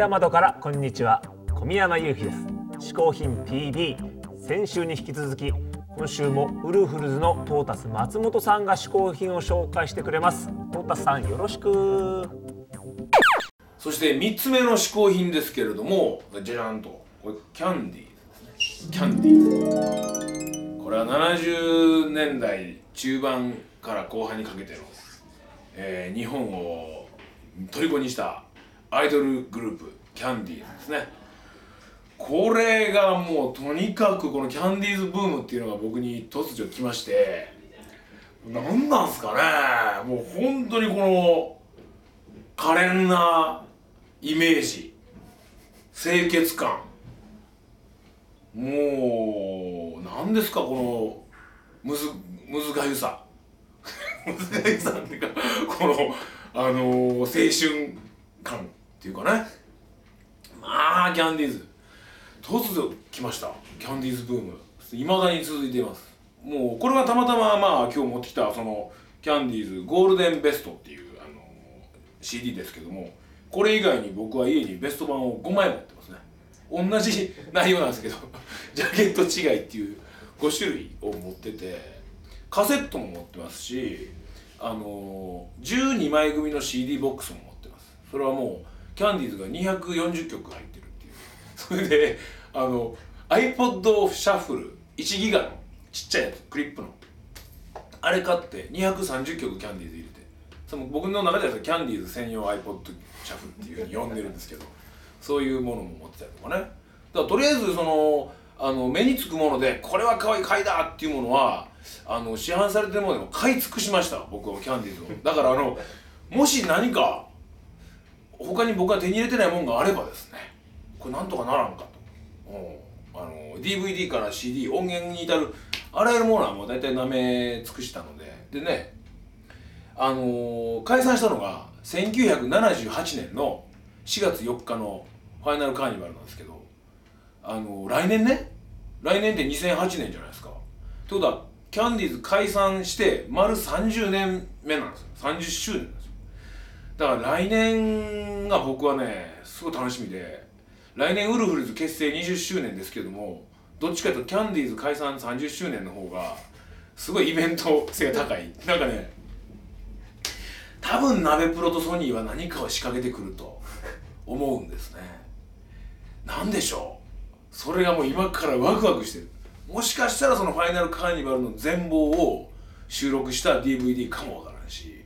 北窓からこんにちは、小宮山雄飛です。嗜好品 TV、 先週に引き続き今週もウルフルズのトータス松本さんが嗜好品を紹介してくれます。トータスさん、よろしく。そして3つ目の嗜好品ですけれども、じゃじゃんと、これキャンディーですね。キャンディー、これは70年代中盤から後半にかけての、日本を虜にしたアイドルグループ、キャンディーズですね。これがもうとにかく、このキャンディーズブームっていうのが僕に突如来まして、何なんすかね、もう本当にこの可憐なイメージ、清潔感、もう何ですかこのむずがゆさむずがゆさっていうか、この青春感っていうかね。まあキャンディーズ突如来ました。キャンディーズブーム未だに続いています。もうこれはたまたま、今日持ってきたそのキャンディーズゴールデンベストっていうCD ですけども、これ以外に僕は家にベスト版を5枚持ってますね。同じ内容なんですけどジャケット違いっていう5種類を持ってて、カセットも持ってますし、12枚組の CD ボックスも持ってます。それはもうキャンディーズが240曲入ってるっていう。それでiPod シャッフル1ギガのちっちゃいやつ、クリップのあれ買って230曲キャンディーズ入れて、その僕の中ではキャンディーズ専用 iPod シャッフルっていう風に呼んでるんですけどそういうものも持ってたりとかね。だからとりあえず目につくもので、これは可愛い買いだっていうものは市販されてるものでも買い尽くしました。僕はキャンディーズを。だからもし何か他に僕が手に入れてないものがあればですね、これなんとかならんかと、DVD から CD、 音源に至るあらゆるものはもう大体舐め尽くしたので、でね、解散したのが1978年の4月4日のファイナルカーニバルなんですけど、来年って2008年じゃないですか。ってことはキャンディーズ解散して丸30年目なんですよ。30周年なんですよ。だから来年が僕はね、すごい楽しみで、来年ウルフルズ結成20周年ですけども、どっちかというとキャンディーズ解散30周年の方がすごいイベント性が高い。なんかね、多分ナベプロとソニーは何かを仕掛けてくると思うんですね。なんでしょう、それがもう今からワクワクしてる。もしかしたらそのファイナルカーニバルの全貌を収録した DVD かもわからんし、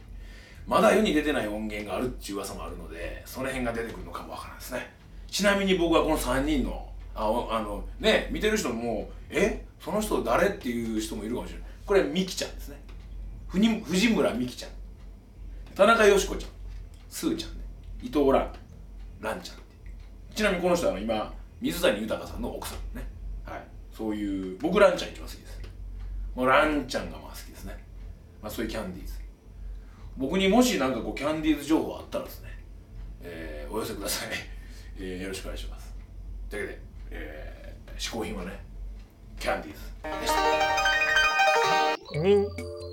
まだ世に出てない音源があるっていう噂もあるので、その辺が出てくるのかもわからんですね。ちなみに僕はこの3人の見てる人もその人誰っていう人もいるかもしれない。これはミキちゃんですね。藤村美貴ちゃん、田中佳子ちゃん、スーちゃんね、伊藤蘭ちゃんって。ちなみにこの人は今水谷豊さんの奥さんね。はい、そういう、僕ランちゃん一番好きです。もうランちゃんが好きですね。そういうキャンディーズ、僕にもし何かキャンディーズ情報あったらですね、お寄せくださいよろしくお願いします。というわけで、嗜好品はね、キャンディーズでした。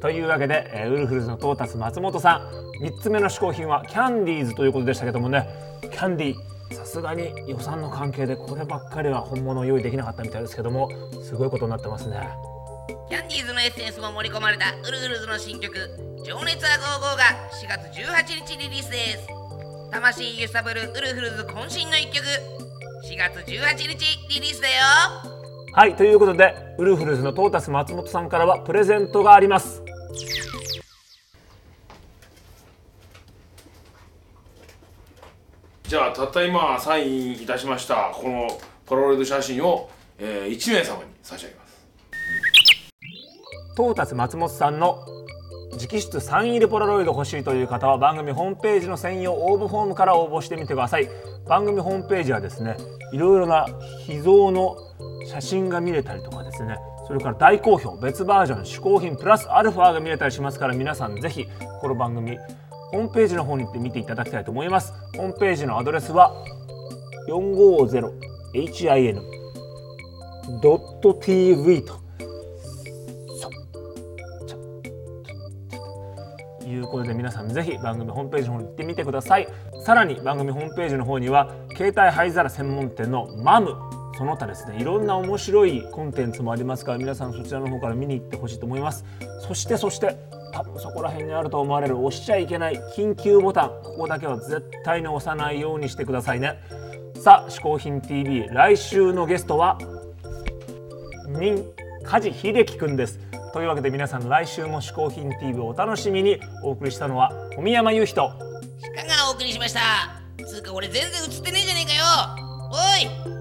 というわけで、ウルフルズのトータス松本さん、3つ目の嗜好品はキャンディーズということでしたけどもね、キャンディー、さすがに予算の関係でこればっかりは本物を用意できなかったみたいですけども、すごいことになってますね。キャンディーズのエッセンスも盛り込まれたウルフルズの新曲「情熱は55」が4月18日リリースです。魂揺さぶるウルフルズ渾身の一曲、4月18日リリースだよ。はい、ということでウルフルズのトータス松本さんからはプレゼントがあります。じゃあたった今サインいたしましたこのポロロイド写真を、1名様に差し上げます。トータス松本さんの直筆サイン入りポロロイド欲しいという方は、番組ホームページの専用応募フォームから応募してみてください。番組ホームページはですね、いろいろな秘蔵の写真が見れたりとかですね、それから大好評別バージョン嗜好品プラスアルファが見れたりしますから、皆さんぜひこの番組ホームページの方に行って見ていただきたいと思います。ホームページのアドレスは 450hin.tv ということで、皆さんぜひ番組ホームページの方に行ってみてください。さらに番組ホームページの方には携帯灰皿専門店のマム、その他ですね、いろんな面白いコンテンツもありますから、皆さんそちらの方から見に行ってほしいと思います。そして多分そこら辺にあると思われる押しちゃいけない緊急ボタン、ここだけは絶対に押さないようにしてくださいね。さあ、嗜好品 TV、 来週のゲストは梶秀樹くんです。というわけで皆さん、来週も嗜好品 TV をお楽しみに。お送りしたのは小宮山雄飛と鹿がお送りしました。つうか俺全然映ってねえじゃねえかよ。おい